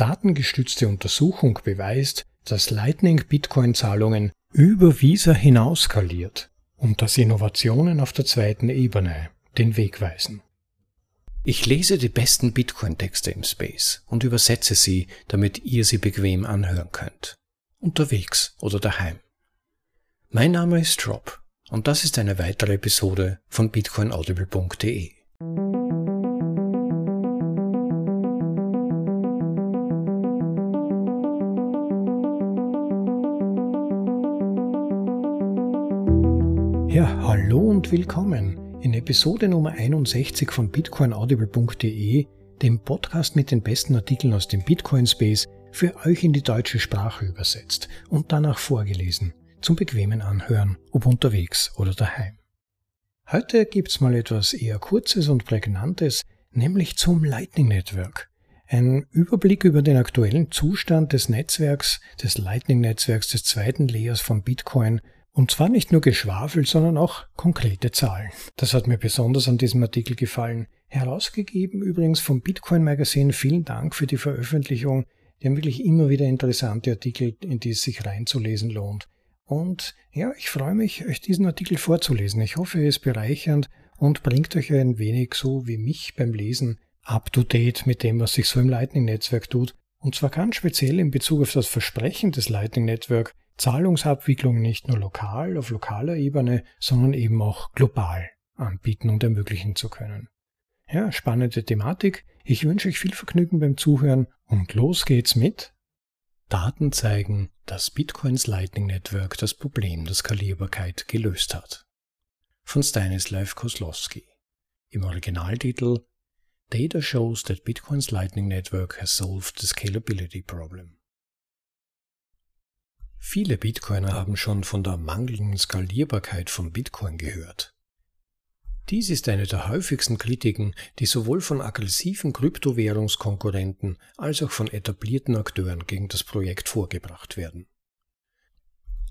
Datengestützte Untersuchung beweist, dass Lightning-Bitcoin-Zahlungen über Visa hinaus skaliert und dass Innovationen auf der zweiten Ebene den Weg weisen. Ich lese die besten Bitcoin-Texte im Space und übersetze sie, damit ihr sie bequem anhören könnt. Unterwegs oder daheim. Mein Name ist Rob und das ist eine weitere Episode von bitcoinaudible.de. Ja, hallo und willkommen. In Episode Nummer 61 von bitcoinaudible.de, dem Podcast mit den besten Artikeln aus dem Bitcoin-Space, für euch in die deutsche Sprache übersetzt und danach vorgelesen, zum bequemen Anhören, ob unterwegs oder daheim. Heute gibt's mal etwas eher Kurzes und Prägnantes, nämlich zum Lightning Network. Ein Überblick über den aktuellen Zustand des Netzwerks, des Lightning-Netzwerks, des zweiten Layers von Bitcoin. Und zwar nicht nur Geschwafel, sondern auch konkrete Zahlen. Das hat mir besonders an diesem Artikel gefallen. Herausgegeben übrigens vom Bitcoin Magazin. Vielen Dank für die Veröffentlichung. Die haben wirklich immer wieder interessante Artikel, in die es sich reinzulesen lohnt. Und ja, ich freue mich, euch diesen Artikel vorzulesen. Ich hoffe, er ist bereichernd und bringt euch ein wenig, so wie mich beim Lesen, up to date mit dem, was sich so im Lightning-Netzwerk tut. Und zwar ganz speziell in Bezug auf das Versprechen des Lightning-Netzwerks, Zahlungsabwicklung nicht nur lokal, auf lokaler Ebene, sondern eben auch global anbieten und ermöglichen zu können. Ja, spannende Thematik. Ich wünsche euch viel Vergnügen beim Zuhören und los geht's mit Daten zeigen, dass Bitcoins Lightning Network das Problem der Skalierbarkeit gelöst hat. Von Stanislav Kozlowski. Im Originaltitel Data shows that Bitcoin's Lightning Network has solved the scalability problem. Viele Bitcoiner haben schon von der mangelnden Skalierbarkeit von Bitcoin gehört. Dies ist eine der häufigsten Kritiken, die sowohl von aggressiven Kryptowährungskonkurrenten als auch von etablierten Akteuren gegen das Projekt vorgebracht werden.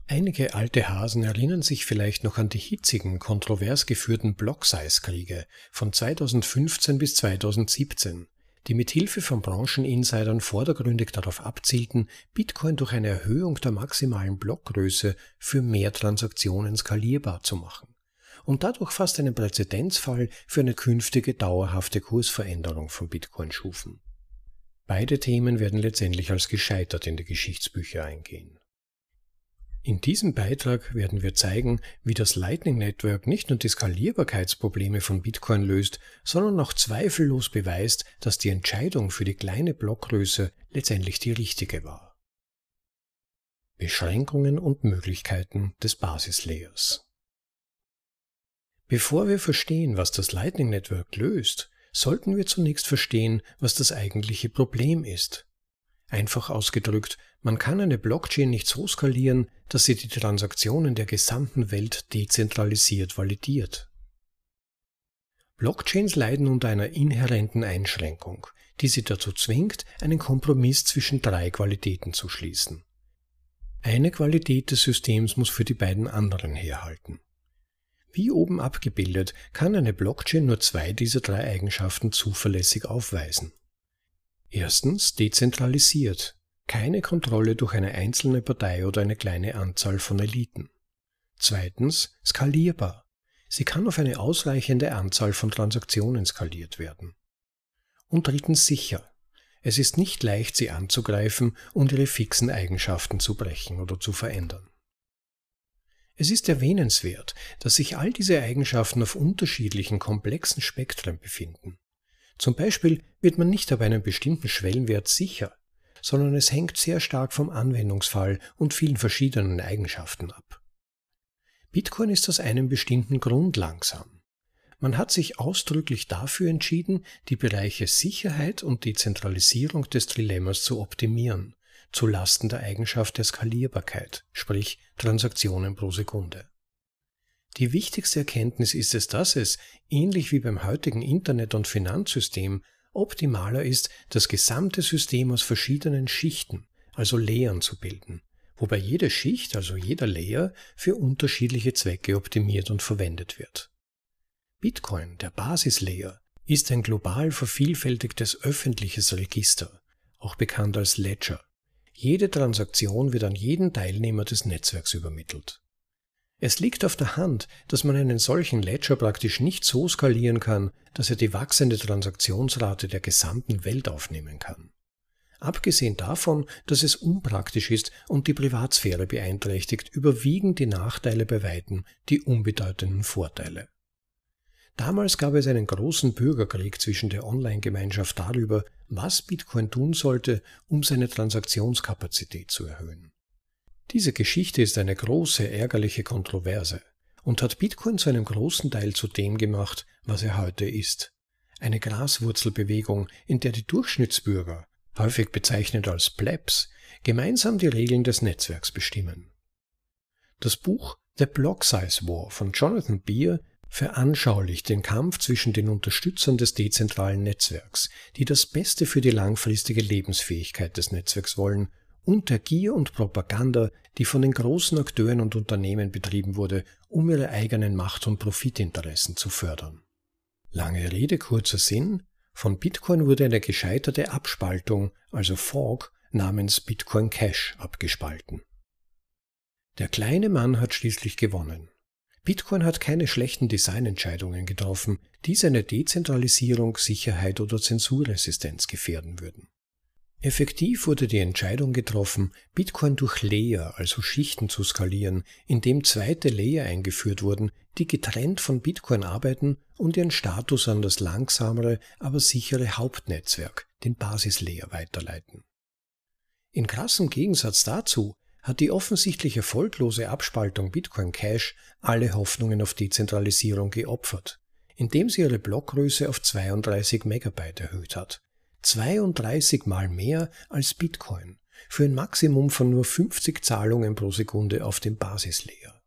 Einige alte Hasen erinnern sich vielleicht noch an die hitzigen, kontrovers geführten Block-Size-Kriege von 2015 bis 2017, die mit Hilfe von Brancheninsidern vordergründig darauf abzielten, Bitcoin durch eine Erhöhung der maximalen Blockgröße für mehr Transaktionen skalierbar zu machen und dadurch fast einen Präzedenzfall für eine künftige dauerhafte Kursveränderung von Bitcoin schufen. Beide Themen werden letztendlich als gescheitert in die Geschichtsbücher eingehen. In diesem Beitrag werden wir zeigen, wie das Lightning Network nicht nur die Skalierbarkeitsprobleme von Bitcoin löst, sondern auch zweifellos beweist, dass die Entscheidung für die kleine Blockgröße letztendlich die richtige war. Beschränkungen und Möglichkeiten des Basislayers. Bevor wir verstehen, was das Lightning Network löst, sollten wir zunächst verstehen, was das eigentliche Problem ist. Einfach ausgedrückt, man kann eine Blockchain nicht so skalieren, dass sie die Transaktionen der gesamten Welt dezentralisiert validiert. Blockchains leiden unter einer inhärenten Einschränkung, die sie dazu zwingt, einen Kompromiss zwischen drei Qualitäten zu schließen. Eine Qualität des Systems muss für die beiden anderen herhalten. Wie oben abgebildet, kann eine Blockchain nur zwei dieser drei Eigenschaften zuverlässig aufweisen. Erstens dezentralisiert, keine Kontrolle durch eine einzelne Partei oder eine kleine Anzahl von Eliten. Zweitens skalierbar, sie kann auf eine ausreichende Anzahl von Transaktionen skaliert werden. Und drittens sicher, es ist nicht leicht, sie anzugreifen und ihre fixen Eigenschaften zu brechen oder zu verändern. Es ist erwähnenswert, dass sich all diese Eigenschaften auf unterschiedlichen, komplexen Spektren befinden. Zum Beispiel wird man nicht ab einem bestimmten Schwellenwert sicher, sondern es hängt sehr stark vom Anwendungsfall und vielen verschiedenen Eigenschaften ab. Bitcoin ist aus einem bestimmten Grund langsam. Man hat sich ausdrücklich dafür entschieden, die Bereiche Sicherheit und Dezentralisierung des Trilemmas zu optimieren, zu Lasten der Eigenschaft der Skalierbarkeit, sprich Transaktionen pro Sekunde. Die wichtigste Erkenntnis ist es, dass es, ähnlich wie beim heutigen Internet- und Finanzsystem, optimaler ist, das gesamte System aus verschiedenen Schichten, also Layern, zu bilden, wobei jede Schicht, also jeder Layer, für unterschiedliche Zwecke optimiert und verwendet wird. Bitcoin, der Basislayer, ist ein global vervielfältigtes öffentliches Register, auch bekannt als Ledger. Jede Transaktion wird an jeden Teilnehmer des Netzwerks übermittelt. Es liegt auf der Hand, dass man einen solchen Ledger praktisch nicht so skalieren kann, dass er die wachsende Transaktionsrate der gesamten Welt aufnehmen kann. Abgesehen davon, dass es unpraktisch ist und die Privatsphäre beeinträchtigt, überwiegen die Nachteile bei weitem die unbedeutenden Vorteile. Damals gab es einen großen Bürgerkrieg zwischen der Online-Gemeinschaft darüber, was Bitcoin tun sollte, um seine Transaktionskapazität zu erhöhen. Diese Geschichte ist eine große, ärgerliche Kontroverse und hat Bitcoin zu einem großen Teil zu dem gemacht, was er heute ist. Eine Graswurzelbewegung, in der die Durchschnittsbürger, häufig bezeichnet als Plebs, gemeinsam die Regeln des Netzwerks bestimmen. Das Buch The Block Size War von Jonathan Beer veranschaulicht den Kampf zwischen den Unterstützern des dezentralen Netzwerks, die das Beste für die langfristige Lebensfähigkeit des Netzwerks wollen, und der Gier und Propaganda, die von den großen Akteuren und Unternehmen betrieben wurde, um ihre eigenen Macht- und Profitinteressen zu fördern. Lange Rede, kurzer Sinn: Von Bitcoin wurde eine gescheiterte Abspaltung, also Fork, namens Bitcoin Cash abgespalten. Der kleine Mann hat schließlich gewonnen. Bitcoin hat keine schlechten Designentscheidungen getroffen, die seine Dezentralisierung, Sicherheit oder Zensurresistenz gefährden würden. Effektiv wurde die Entscheidung getroffen, Bitcoin durch Layer, also Schichten, zu skalieren, indem zweite Layer eingeführt wurden, die getrennt von Bitcoin arbeiten und ihren Status an das langsamere, aber sichere Hauptnetzwerk, den Basislayer, weiterleiten. In krassem Gegensatz dazu hat die offensichtlich erfolglose Abspaltung Bitcoin Cash alle Hoffnungen auf Dezentralisierung geopfert, indem sie ihre Blockgröße auf 32 Megabyte erhöht hat. 32 mal mehr als Bitcoin, für ein Maximum von nur 50 Zahlungen pro Sekunde auf dem Basislayer.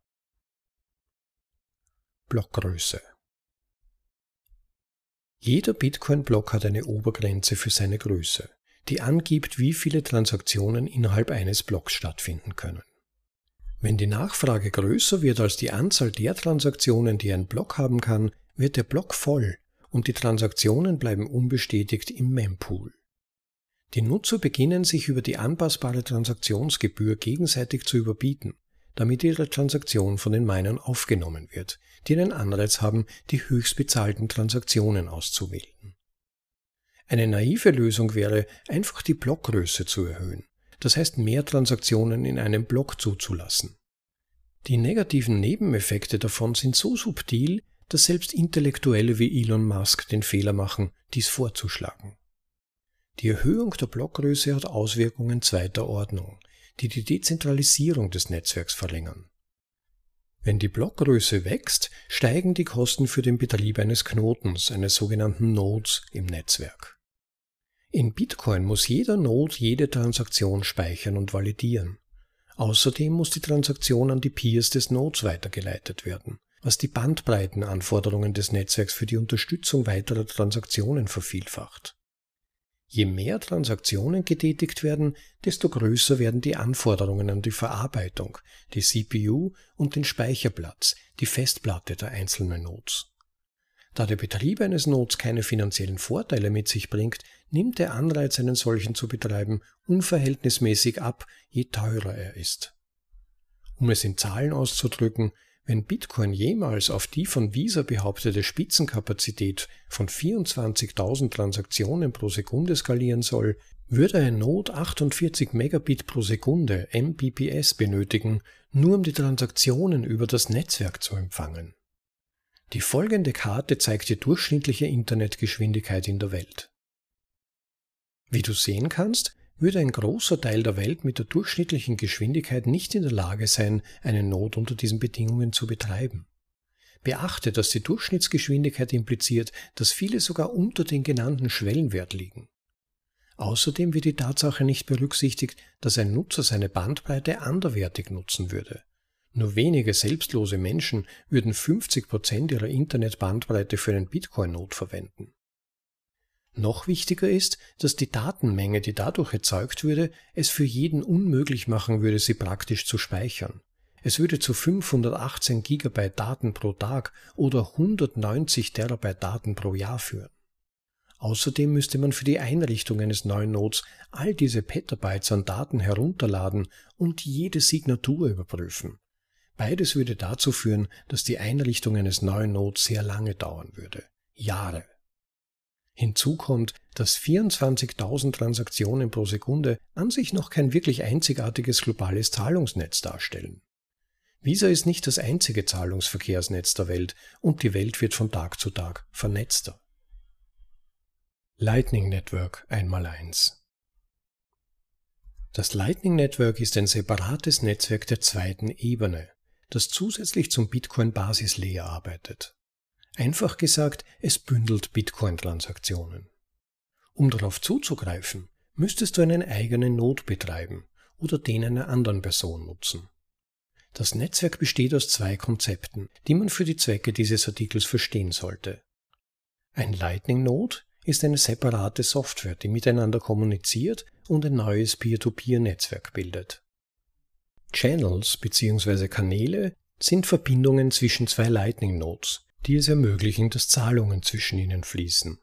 Blockgröße. Jeder Bitcoin-Block hat eine Obergrenze für seine Größe, die angibt, wie viele Transaktionen innerhalb eines Blocks stattfinden können. Wenn die Nachfrage größer wird als die Anzahl der Transaktionen, die ein Block haben kann, wird der Block voll und die Transaktionen bleiben unbestätigt im Mempool. Die Nutzer beginnen, sich über die anpassbare Transaktionsgebühr gegenseitig zu überbieten, damit ihre Transaktion von den Minern aufgenommen wird, die einen Anreiz haben, die höchst bezahlten Transaktionen auszuwählen. Eine naive Lösung wäre, einfach die Blockgröße zu erhöhen, das heißt mehr Transaktionen in einem Block zuzulassen. Die negativen Nebeneffekte davon sind so subtil, dass selbst Intellektuelle wie Elon Musk den Fehler machen, dies vorzuschlagen. Die Erhöhung der Blockgröße hat Auswirkungen zweiter Ordnung, die die Dezentralisierung des Netzwerks verlängern. Wenn die Blockgröße wächst, steigen die Kosten für den Betrieb eines Knotens, eines sogenannten Nodes, im Netzwerk. In Bitcoin muss jeder Node jede Transaktion speichern und validieren. Außerdem muss die Transaktion an die Peers des Nodes weitergeleitet werden, was die Bandbreitenanforderungen des Netzwerks für die Unterstützung weiterer Transaktionen vervielfacht. Je mehr Transaktionen getätigt werden, desto größer werden die Anforderungen an die Verarbeitung, die CPU und den Speicherplatz, die Festplatte der einzelnen Nodes. Da der Betrieb eines Nodes keine finanziellen Vorteile mit sich bringt, nimmt der Anreiz, einen solchen zu betreiben, unverhältnismäßig ab, je teurer er ist. Um es in Zahlen auszudrücken: Wenn Bitcoin jemals auf die von Visa behauptete Spitzenkapazität von 24.000 Transaktionen pro Sekunde skalieren soll, würde ein Node 48 Megabit pro Sekunde (Mbps) benötigen, nur um die Transaktionen über das Netzwerk zu empfangen. Die folgende Karte zeigt die durchschnittliche Internetgeschwindigkeit in der Welt. Wie du sehen kannst, würde ein großer Teil der Welt mit der durchschnittlichen Geschwindigkeit nicht in der Lage sein, einen Node unter diesen Bedingungen zu betreiben. Beachte, dass die Durchschnittsgeschwindigkeit impliziert, dass viele sogar unter den genannten Schwellenwert liegen. Außerdem wird die Tatsache nicht berücksichtigt, dass ein Nutzer seine Bandbreite anderweitig nutzen würde. Nur wenige selbstlose Menschen würden 50% ihrer Internetbandbreite für einen Bitcoin-Node verwenden. Noch wichtiger ist, dass die Datenmenge, die dadurch erzeugt würde, es für jeden unmöglich machen würde, sie praktisch zu speichern. Es würde zu 518 GB Daten pro Tag oder 190 TB Daten pro Jahr führen. Außerdem müsste man für die Einrichtung eines neuen Nodes all diese Petabytes an Daten herunterladen und jede Signatur überprüfen. Beides würde dazu führen, dass die Einrichtung eines neuen Nodes sehr lange dauern würde. Jahre. Hinzu kommt, dass 24.000 Transaktionen pro Sekunde an sich noch kein wirklich einzigartiges globales Zahlungsnetz darstellen. Visa ist nicht das einzige Zahlungsverkehrsnetz der Welt und die Welt wird von Tag zu Tag vernetzter. Lightning Network 1x1. Das Lightning Network ist ein separates Netzwerk der zweiten Ebene, das zusätzlich zum Bitcoin-Basislayer arbeitet. Einfach gesagt, es bündelt Bitcoin-Transaktionen. Um darauf zuzugreifen, müsstest du einen eigenen Node betreiben oder den einer anderen Person nutzen. Das Netzwerk besteht aus zwei Konzepten, die man für die Zwecke dieses Artikels verstehen sollte. Ein Lightning-Node ist eine separate Software, die miteinander kommuniziert und ein neues Peer-to-Peer-Netzwerk bildet. Channels bzw. Kanäle sind Verbindungen zwischen zwei Lightning-Nodes, die es ermöglichen, dass Zahlungen zwischen ihnen fließen.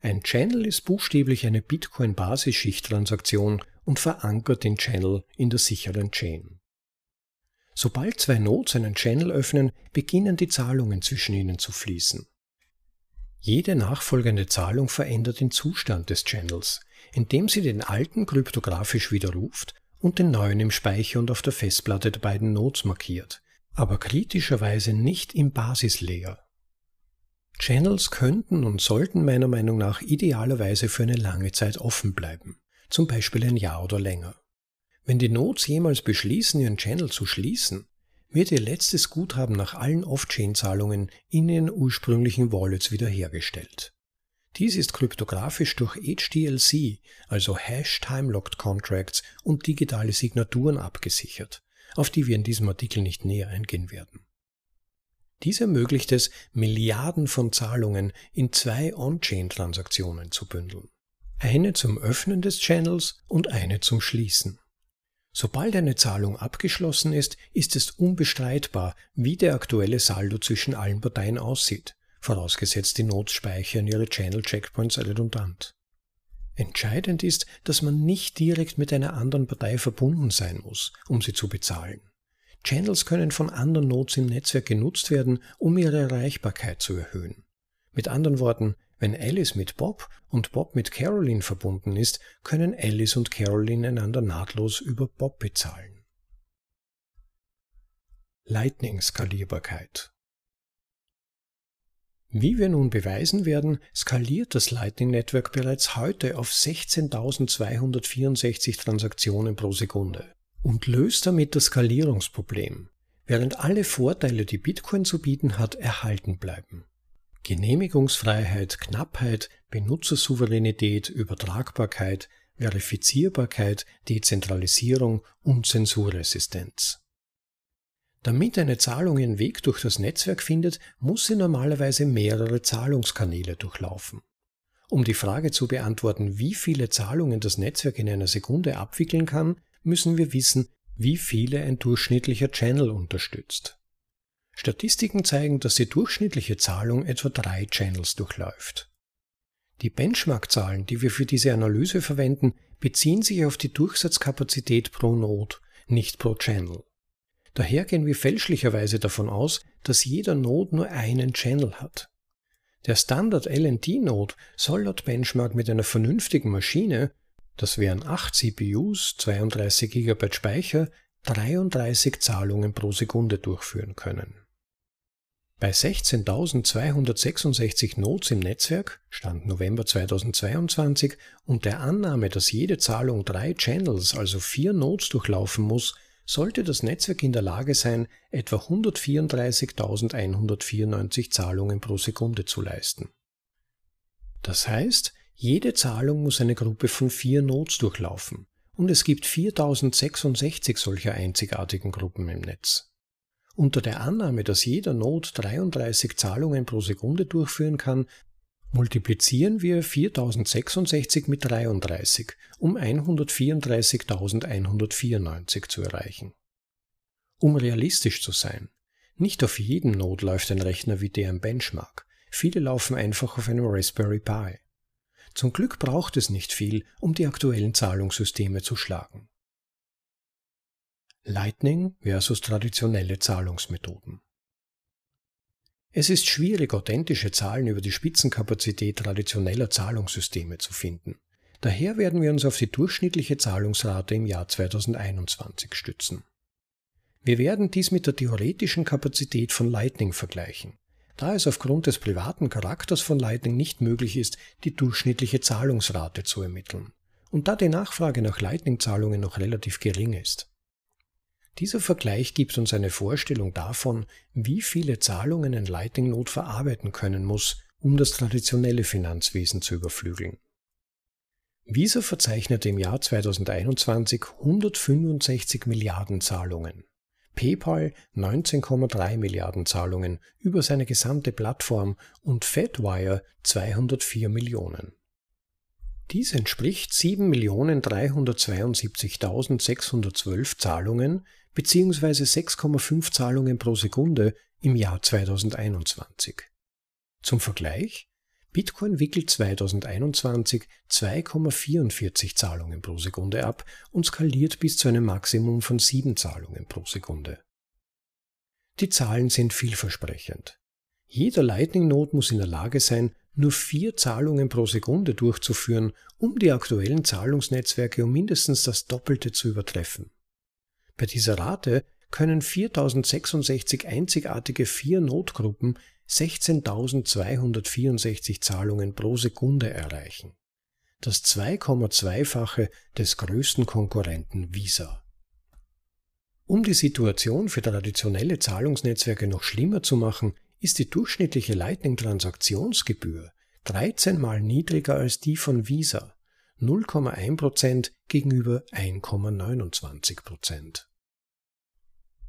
Ein Channel ist buchstäblich eine Bitcoin-Basisschicht-Transaktion und verankert den Channel in der sicheren Chain. Sobald zwei Nodes einen Channel öffnen, beginnen die Zahlungen zwischen ihnen zu fließen. Jede nachfolgende Zahlung verändert den Zustand des Channels, indem sie den alten kryptografisch widerruft und den neuen im Speicher und auf der Festplatte der beiden Nodes markiert, aber kritischerweise nicht im Basislayer. Channels könnten und sollten meiner Meinung nach idealerweise für eine lange Zeit offen bleiben, zum Beispiel ein Jahr oder länger. Wenn die Nodes jemals beschließen, ihren Channel zu schließen, wird ihr letztes Guthaben nach allen Off-Chain-Zahlungen in ihren ursprünglichen Wallets wiederhergestellt. Dies ist kryptografisch durch HTLC, also Hash-Time-Locked Contracts und digitale Signaturen abgesichert, auf die wir in diesem Artikel nicht näher eingehen werden. Dies ermöglicht es, Milliarden von Zahlungen in zwei On-Chain-Transaktionen zu bündeln. Eine zum Öffnen des Channels und eine zum Schließen. Sobald eine Zahlung abgeschlossen ist, ist es unbestreitbar, wie der aktuelle Saldo zwischen allen Parteien aussieht, vorausgesetzt die Nodes speichern ihre Channel-Checkpoints redundant. Entscheidend ist, dass man nicht direkt mit einer anderen Partei verbunden sein muss, um sie zu bezahlen. Channels können von anderen Nodes im Netzwerk genutzt werden, um ihre Erreichbarkeit zu erhöhen. Mit anderen Worten, wenn Alice mit Bob und Bob mit Caroline verbunden ist, können Alice und Caroline einander nahtlos über Bob bezahlen. Lightning-Skalierbarkeit. Wie wir nun beweisen werden, skaliert das Lightning-Netzwerk bereits heute auf 16.264 Transaktionen pro Sekunde und löst damit das Skalierungsproblem, während alle Vorteile, die Bitcoin zu bieten hat, erhalten bleiben. Genehmigungsfreiheit, Knappheit, Benutzersouveränität, Übertragbarkeit, Verifizierbarkeit, Dezentralisierung und Zensurresistenz. Damit eine Zahlung ihren Weg durch das Netzwerk findet, muss sie normalerweise mehrere Zahlungskanäle durchlaufen. Um die Frage zu beantworten, wie viele Zahlungen das Netzwerk in einer Sekunde abwickeln kann, müssen wir wissen, wie viele ein durchschnittlicher Channel unterstützt. Statistiken zeigen, dass die durchschnittliche Zahlung etwa 3 Channels durchläuft. Die Benchmark-Zahlen, die wir für diese Analyse verwenden, beziehen sich auf die Durchsatzkapazität pro Node, nicht pro Channel. Daher gehen wir fälschlicherweise davon aus, dass jeder Node nur einen Channel hat. Der Standard-LNT-Node soll laut Benchmark mit einer vernünftigen Maschine, das wären 8 CPUs, 32 GB Speicher, 33 Zahlungen pro Sekunde durchführen können. Bei 16.266 Nodes im Netzwerk, Stand November 2022, und der Annahme, dass jede Zahlung 3 Channels, also 4 Nodes durchlaufen muss, sollte das Netzwerk in der Lage sein, etwa 134.194 Zahlungen pro Sekunde zu leisten. Das heißt, jede Zahlung muss eine Gruppe von 4 Nodes durchlaufen und es gibt 4.066 solcher einzigartigen Gruppen im Netz. Unter der Annahme, dass jeder Node 33 Zahlungen pro Sekunde durchführen kann, multiplizieren wir 4066 mit 33, um 134.194 zu erreichen. Um realistisch zu sein, nicht auf jedem Node läuft ein Rechner wie der im Benchmark. Viele laufen einfach auf einem Raspberry Pi. Zum Glück braucht es nicht viel, um die aktuellen Zahlungssysteme zu schlagen. Lightning versus traditionelle Zahlungsmethoden. Es ist schwierig, authentische Zahlen über die Spitzenkapazität traditioneller Zahlungssysteme zu finden. Daher werden wir uns auf die durchschnittliche Zahlungsrate im Jahr 2021 stützen. Wir werden dies mit der theoretischen Kapazität von Lightning vergleichen, da es aufgrund des privaten Charakters von Lightning nicht möglich ist, die durchschnittliche Zahlungsrate zu ermitteln, und da die Nachfrage nach Lightning-Zahlungen noch relativ gering ist. Dieser Vergleich gibt uns eine Vorstellung davon, wie viele Zahlungen ein Lightning-Node verarbeiten können muss, um das traditionelle Finanzwesen zu überflügeln. Visa verzeichnete im Jahr 2021 165 Milliarden Zahlungen, PayPal 19,3 Milliarden Zahlungen über seine gesamte Plattform und Fedwire 204 Millionen. Dies entspricht 7.372.612 Zahlungen bzw. 6,5 Zahlungen pro Sekunde im Jahr 2021. Zum Vergleich, Bitcoin wickelt 2021 2,44 Zahlungen pro Sekunde ab und skaliert bis zu einem Maximum von 7 Zahlungen pro Sekunde. Die Zahlen sind vielversprechend. Jeder Lightning-Node muss in der Lage sein, nur 4 Zahlungen pro Sekunde durchzuführen, um die aktuellen Zahlungsnetzwerke um mindestens das Doppelte zu übertreffen. Bei dieser Rate können 4066 einzigartige 4 Nodegruppen 16.264 Zahlungen pro Sekunde erreichen, das 2,2-fache des größten Konkurrenten Visa. Um die Situation für traditionelle Zahlungsnetzwerke noch schlimmer zu machen, ist die durchschnittliche Lightning-Transaktionsgebühr 13 Mal niedriger als die von Visa, 0,1% gegenüber 1,29%.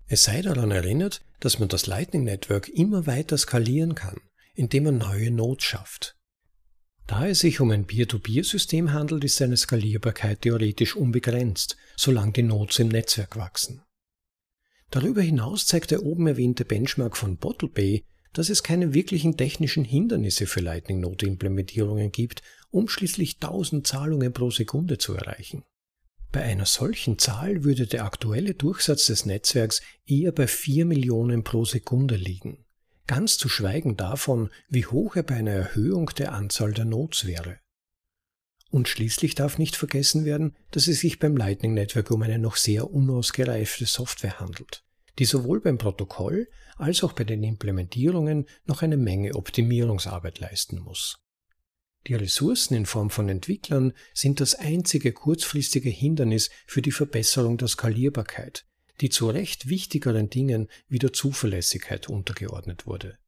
Es sei daran erinnert, dass man das Lightning-Network immer weiter skalieren kann, indem man neue Nodes schafft. Da es sich um ein Peer-to-Peer-System handelt, ist seine Skalierbarkeit theoretisch unbegrenzt, solange die Nodes im Netzwerk wachsen. Darüber hinaus zeigt der oben erwähnte Benchmark von BottlePay, dass es keine wirklichen technischen Hindernisse für Lightning-Node-Implementierungen gibt, um schließlich 1000 Zahlungen pro Sekunde zu erreichen. Bei einer solchen Zahl würde der aktuelle Durchsatz des Netzwerks eher bei 4 Millionen pro Sekunde liegen, ganz zu schweigen davon, wie hoch er bei einer Erhöhung der Anzahl der Nodes wäre. Und schließlich darf nicht vergessen werden, dass es sich beim Lightning-Netzwerk um eine noch sehr unausgereifte Software handelt, die sowohl beim Protokoll als auch bei den Implementierungen noch eine Menge Optimierungsarbeit leisten muss. Die Ressourcen in Form von Entwicklern sind das einzige kurzfristige Hindernis für die Verbesserung der Skalierbarkeit, die zu recht wichtigeren Dingen wie der Zuverlässigkeit untergeordnet wurde.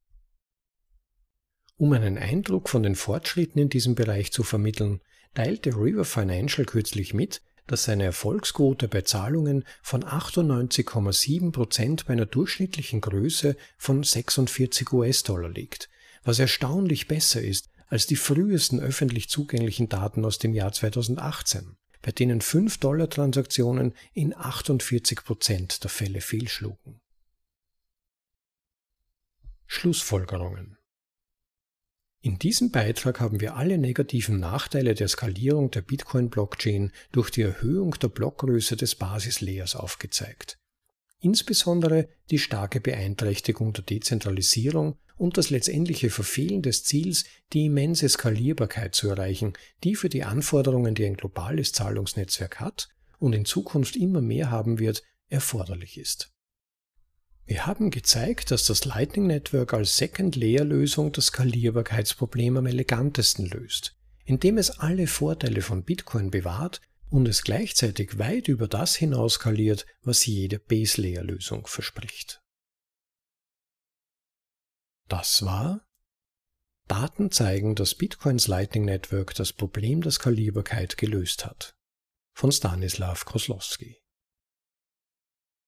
Um einen Eindruck von den Fortschritten in diesem Bereich zu vermitteln, teilte River Financial kürzlich mit, dass seine Erfolgsquote bei Zahlungen von 98,7% bei einer durchschnittlichen Größe von 46 US-Dollar liegt, was erstaunlich besser ist als die frühesten öffentlich zugänglichen Daten aus dem Jahr 2018, bei denen 5-Dollar-Transaktionen in 48% der Fälle fehlschlugen. Schlussfolgerungen. In diesem Beitrag haben wir alle negativen Nachteile der Skalierung der Bitcoin-Blockchain durch die Erhöhung der Blockgröße des Basislayers aufgezeigt. Insbesondere die starke Beeinträchtigung der Dezentralisierung und das letztendliche Verfehlen des Ziels, die immense Skalierbarkeit zu erreichen, die für die Anforderungen, die ein globales Zahlungsnetzwerk hat und in Zukunft immer mehr haben wird, erforderlich ist. Wir haben gezeigt, dass das Lightning Network als Second-Layer-Lösung das Skalierbarkeitsproblem am elegantesten löst, indem es alle Vorteile von Bitcoin bewahrt und es gleichzeitig weit über das hinaus skaliert, was jede Base-Layer-Lösung verspricht. Das war: Daten zeigen, dass Bitcoins Lightning Network das Problem der Skalierbarkeit gelöst hat, von Stanislav Kozlowski.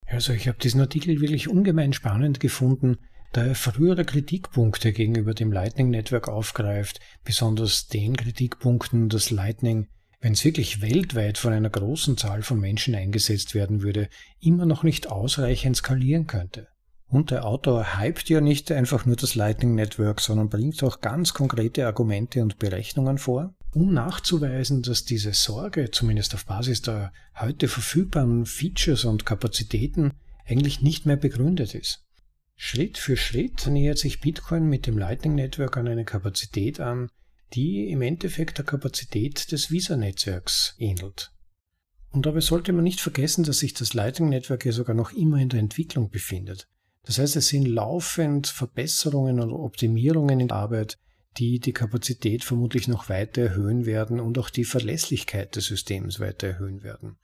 Also ich habe diesen Artikel wirklich ungemein spannend gefunden, da er frühere Kritikpunkte gegenüber dem Lightning-Netzwerk aufgreift, besonders den Kritikpunkten, dass Lightning, wenn es wirklich weltweit von einer großen Zahl von Menschen eingesetzt werden würde, immer noch nicht ausreichend skalieren könnte. Und der Autor hypt ja nicht einfach nur das Lightning Network, sondern bringt auch ganz konkrete Argumente und Berechnungen vor, um nachzuweisen, dass diese Sorge, zumindest auf Basis der heute verfügbaren Features und Kapazitäten, eigentlich nicht mehr begründet ist. Schritt für Schritt nähert sich Bitcoin mit dem Lightning Network an eine Kapazität an, die im Endeffekt der Kapazität des Visa-Netzwerks ähnelt. Und dabei sollte man nicht vergessen, dass sich das Lightning Network ja sogar noch immer in der Entwicklung befindet. Das heißt, es sind laufend Verbesserungen und Optimierungen in Arbeit, die die Kapazität vermutlich noch weiter erhöhen werden und auch die Verlässlichkeit des Systems weiter erhöhen werden.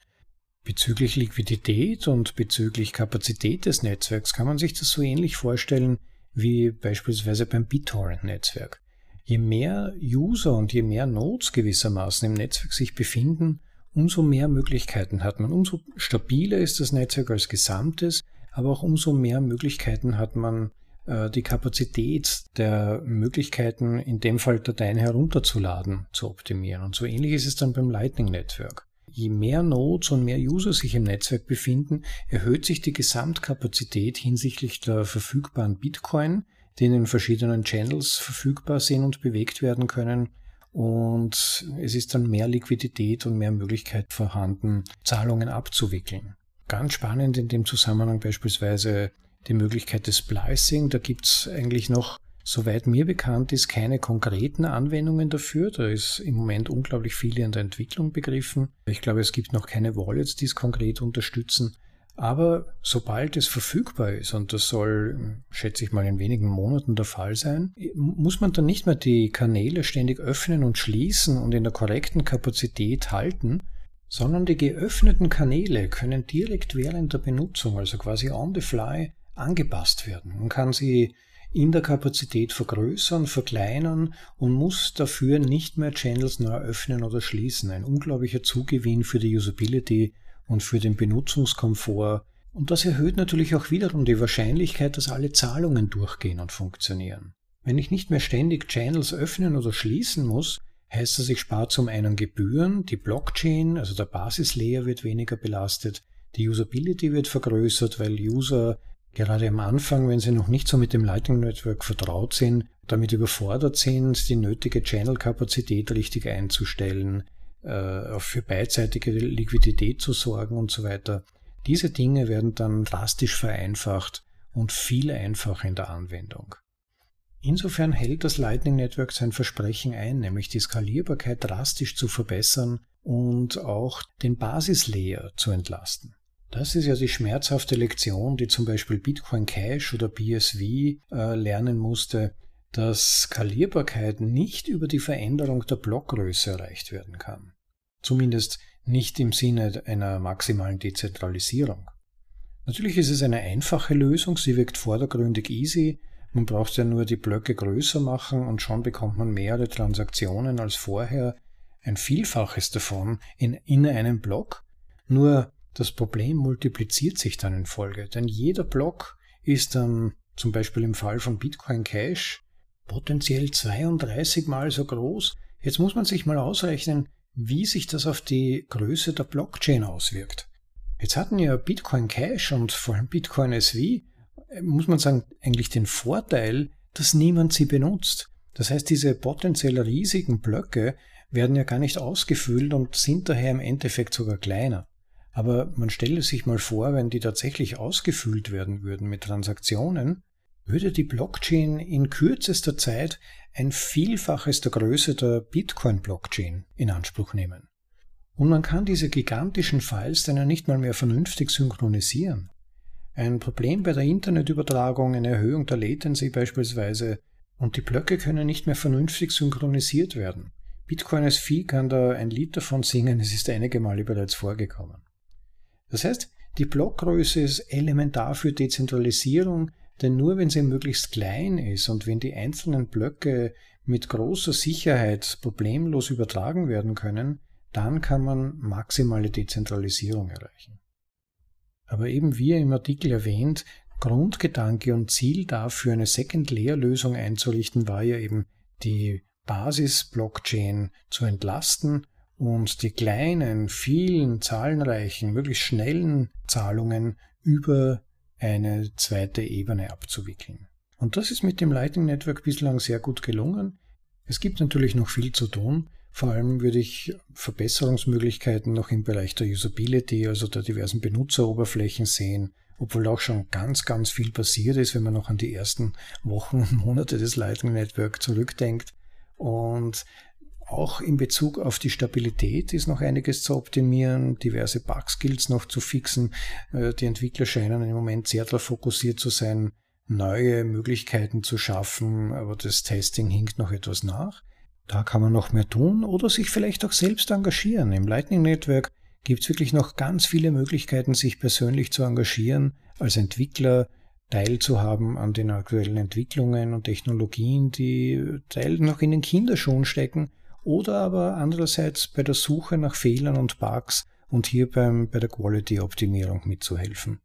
Bezüglich Liquidität und bezüglich Kapazität des Netzwerks kann man sich das so ähnlich vorstellen wie beispielsweise beim BitTorrent-Netzwerk. Je mehr User und je mehr Nodes gewissermaßen im Netzwerk sich befinden, umso mehr Möglichkeiten hat man, umso stabiler ist das Netzwerk als Gesamtes, aber auch umso mehr Möglichkeiten hat man, die Kapazität der Möglichkeiten, in dem Fall Dateien herunterzuladen, zu optimieren. Und so ähnlich ist es dann beim Lightning Network. Je mehr Nodes und mehr User sich im Netzwerk befinden, erhöht sich die Gesamtkapazität hinsichtlich der verfügbaren Bitcoin, die in den verschiedenen Channels verfügbar sind und bewegt werden können. Und es ist dann mehr Liquidität und mehr Möglichkeit vorhanden, Zahlungen abzuwickeln. Ganz spannend in dem Zusammenhang beispielsweise die Möglichkeit des Splicing. Da gibt es eigentlich noch, soweit mir bekannt ist, keine konkreten Anwendungen dafür. Da ist im Moment unglaublich viel in der Entwicklung begriffen. Ich glaube, es gibt noch keine Wallets, die es konkret unterstützen. Aber sobald es verfügbar ist, und das soll, schätze ich mal, in wenigen Monaten der Fall sein, muss man dann nicht mehr die Kanäle ständig öffnen und schließen und in der korrekten Kapazität halten, sondern die geöffneten Kanäle können direkt während der Benutzung, also quasi on the fly, angepasst werden. Man kann sie in der Kapazität vergrößern, verkleinern und muss dafür nicht mehr Channels neu öffnen oder schließen. Ein unglaublicher Zugewinn für die Usability und für den Benutzungskomfort. Und das erhöht natürlich auch wiederum die Wahrscheinlichkeit, dass alle Zahlungen durchgehen und funktionieren. Wenn ich nicht mehr ständig Channels öffnen oder schließen muss, heißt das, ich spare zum einen Gebühren, die Blockchain, also der Basislayer, wird weniger belastet, die Usability wird vergrößert, weil User gerade am Anfang, wenn sie noch nicht so mit dem Lightning Network vertraut sind, damit überfordert sind, die nötige Channel-Kapazität richtig einzustellen, für beidseitige Liquidität zu sorgen und so weiter. Diese Dinge werden dann drastisch vereinfacht und viel einfacher in der Anwendung. Insofern hält das Lightning Network sein Versprechen ein, nämlich die Skalierbarkeit drastisch zu verbessern und auch den Basislayer zu entlasten. Das ist ja die schmerzhafte Lektion, die zum Beispiel Bitcoin Cash oder BSV lernen musste, dass Skalierbarkeit nicht über die Veränderung der Blockgröße erreicht werden kann. Zumindest nicht im Sinne einer maximalen Dezentralisierung. Natürlich ist es eine einfache Lösung, sie wirkt vordergründig easy. Man braucht ja nur die Blöcke größer machen und schon bekommt man mehrere Transaktionen als vorher, ein Vielfaches davon in einem Block. Nur das Problem multipliziert sich dann in Folge, denn jeder Block ist dann, zum Beispiel im Fall von Bitcoin Cash, potenziell 32 Mal so groß. Jetzt muss man sich mal ausrechnen, wie sich das auf die Größe der Blockchain auswirkt. Jetzt hatten ja Bitcoin Cash und vor allem Bitcoin SV, muss man sagen, eigentlich den Vorteil, dass niemand sie benutzt. Das heißt, diese potenziell riesigen Blöcke werden ja gar nicht ausgefüllt und sind daher im Endeffekt sogar kleiner. Aber man stelle sich mal vor, wenn die tatsächlich ausgefüllt werden würden mit Transaktionen, würde die Blockchain in kürzester Zeit ein Vielfaches der Größe der Bitcoin-Blockchain in Anspruch nehmen. Und man kann diese gigantischen Files dann ja nicht mal mehr vernünftig synchronisieren. Ein Problem bei der Internetübertragung, eine Erhöhung der Latency beispielsweise, und die Blöcke können nicht mehr vernünftig synchronisiert werden. Bitcoin SV kann da ein Lied davon singen, es ist einige Male bereits vorgekommen. Das heißt, die Blockgröße ist elementar für Dezentralisierung, denn nur wenn sie möglichst klein ist und wenn die einzelnen Blöcke mit großer Sicherheit problemlos übertragen werden können, dann kann man maximale Dezentralisierung erreichen. Aber eben wie im Artikel erwähnt, Grundgedanke und Ziel dafür, eine Second-Layer-Lösung einzurichten, war ja eben, die Basis-Blockchain zu entlasten und die kleinen, vielen, zahlenreichen, möglichst schnellen Zahlungen über eine zweite Ebene abzuwickeln. Und das ist mit dem Lightning Network bislang sehr gut gelungen. Es gibt natürlich noch viel zu tun. Vor allem würde ich Verbesserungsmöglichkeiten noch im Bereich der Usability, also der diversen Benutzeroberflächen sehen, obwohl auch schon ganz, ganz viel passiert ist, wenn man noch an die ersten Wochen und Monate des Lightning Network zurückdenkt. Und auch in Bezug auf die Stabilität ist noch einiges zu optimieren, diverse Bug-Skills noch zu fixen. Die Entwickler scheinen im Moment sehr darauf fokussiert zu sein, neue Möglichkeiten zu schaffen, aber das Testing hinkt noch etwas nach. Da kann man noch mehr tun oder sich vielleicht auch selbst engagieren. Im Lightning Network gibt es wirklich noch ganz viele Möglichkeiten, sich persönlich zu engagieren, als Entwickler teilzuhaben an den aktuellen Entwicklungen und Technologien, die teils noch in den Kinderschuhen stecken oder aber andererseits bei der Suche nach Fehlern und Bugs und hier bei der Quality-Optimierung mitzuhelfen.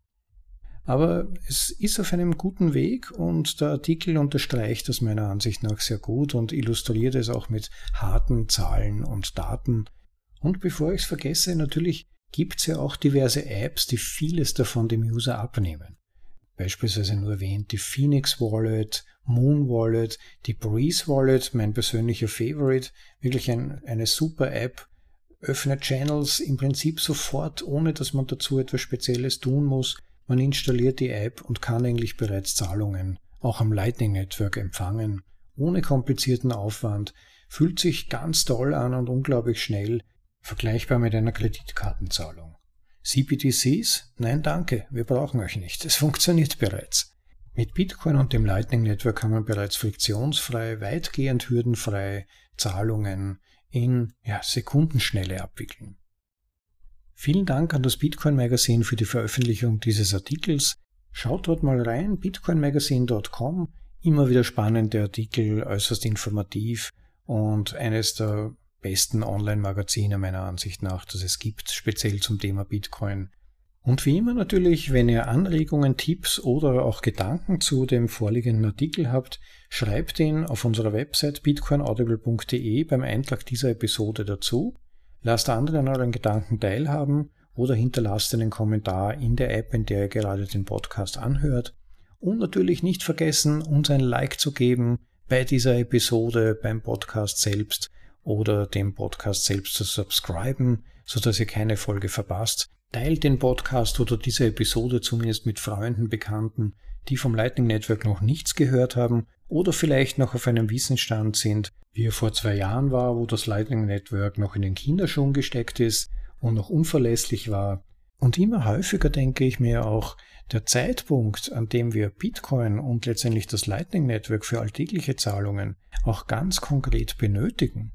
Aber es ist auf einem guten Weg und der Artikel unterstreicht das meiner Ansicht nach sehr gut und illustriert es auch mit harten Zahlen und Daten. Und bevor ich es vergesse, natürlich gibt es ja auch diverse Apps, die vieles davon dem User abnehmen. Beispielsweise nur erwähnt die Phoenix Wallet, Moon Wallet, die Breeze Wallet, mein persönlicher Favorite, wirklich eine super App, öffnet Channels im Prinzip sofort, ohne dass man dazu etwas Spezielles tun muss. Man installiert die App und kann eigentlich bereits Zahlungen auch am Lightning Network empfangen, ohne komplizierten Aufwand, fühlt sich ganz toll an und unglaublich schnell, vergleichbar mit einer Kreditkartenzahlung. CBDCs? Nein, danke, wir brauchen euch nicht, es funktioniert bereits. Mit Bitcoin und dem Lightning Network kann man bereits friktionsfrei, weitgehend hürdenfrei Zahlungen in Sekundenschnelle abwickeln. Vielen Dank an das Bitcoin Magazine für die Veröffentlichung dieses Artikels. Schaut dort mal rein, bitcoinmagazine.com. Immer wieder spannende Artikel, äußerst informativ und eines der besten Online-Magazine meiner Ansicht nach, das es gibt, speziell zum Thema Bitcoin. Und wie immer natürlich, wenn ihr Anregungen, Tipps oder auch Gedanken zu dem vorliegenden Artikel habt, schreibt ihn auf unserer Website bitcoinaudible.de beim Eintrag dieser Episode dazu. Lasst andere an euren Gedanken teilhaben oder hinterlasst einen Kommentar in der App, in der ihr gerade den Podcast anhört. Und natürlich nicht vergessen, uns ein Like zu geben bei dieser Episode, beim Podcast selbst oder dem Podcast selbst zu subscriben, sodass ihr keine Folge verpasst. Teilt den Podcast oder diese Episode zumindest mit Freunden, Bekannten, die vom Lightning Network noch nichts gehört haben oder vielleicht noch auf einem Wissensstand sind, wie er vor 2 Jahren war, wo das Lightning Network noch in den Kinderschuhen gesteckt ist und noch unverlässlich war. Und immer häufiger denke ich mir auch, der Zeitpunkt, an dem wir Bitcoin und letztendlich das Lightning Network für alltägliche Zahlungen auch ganz konkret benötigen,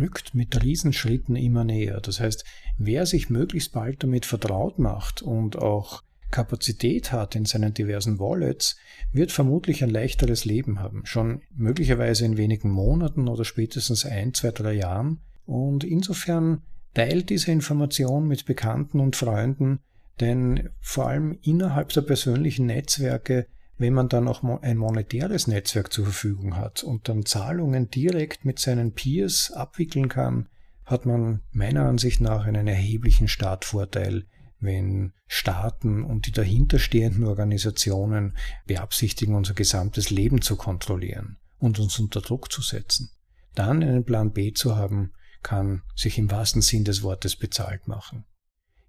rückt mit Riesenschritten immer näher. Das heißt, wer sich möglichst bald damit vertraut macht und auch Kapazität hat in seinen diversen Wallets, wird vermutlich ein leichteres Leben haben, schon möglicherweise in wenigen Monaten oder spätestens 1, 2, 3 Jahren. Und insofern teilt diese Information mit Bekannten und Freunden, denn vor allem innerhalb der persönlichen Netzwerke, wenn man dann auch ein monetäres Netzwerk zur Verfügung hat und dann Zahlungen direkt mit seinen Peers abwickeln kann, hat man meiner Ansicht nach einen erheblichen Startvorteil, wenn Staaten und die dahinterstehenden Organisationen beabsichtigen, unser gesamtes Leben zu kontrollieren und uns unter Druck zu setzen. Dann einen Plan B zu haben, kann sich im wahrsten Sinn des Wortes bezahlt machen.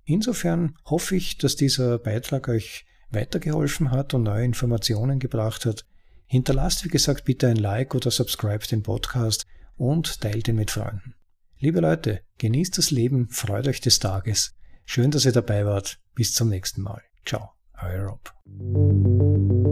Insofern hoffe ich, dass dieser Beitrag euch weitergeholfen hat und neue Informationen gebracht hat. Hinterlasst, wie gesagt, bitte ein Like oder subscribe den Podcast und teilt ihn mit Freunden. Liebe Leute, genießt das Leben, freut euch des Tages. Schön, dass ihr dabei wart. Bis zum nächsten Mal. Ciao, euer Rob.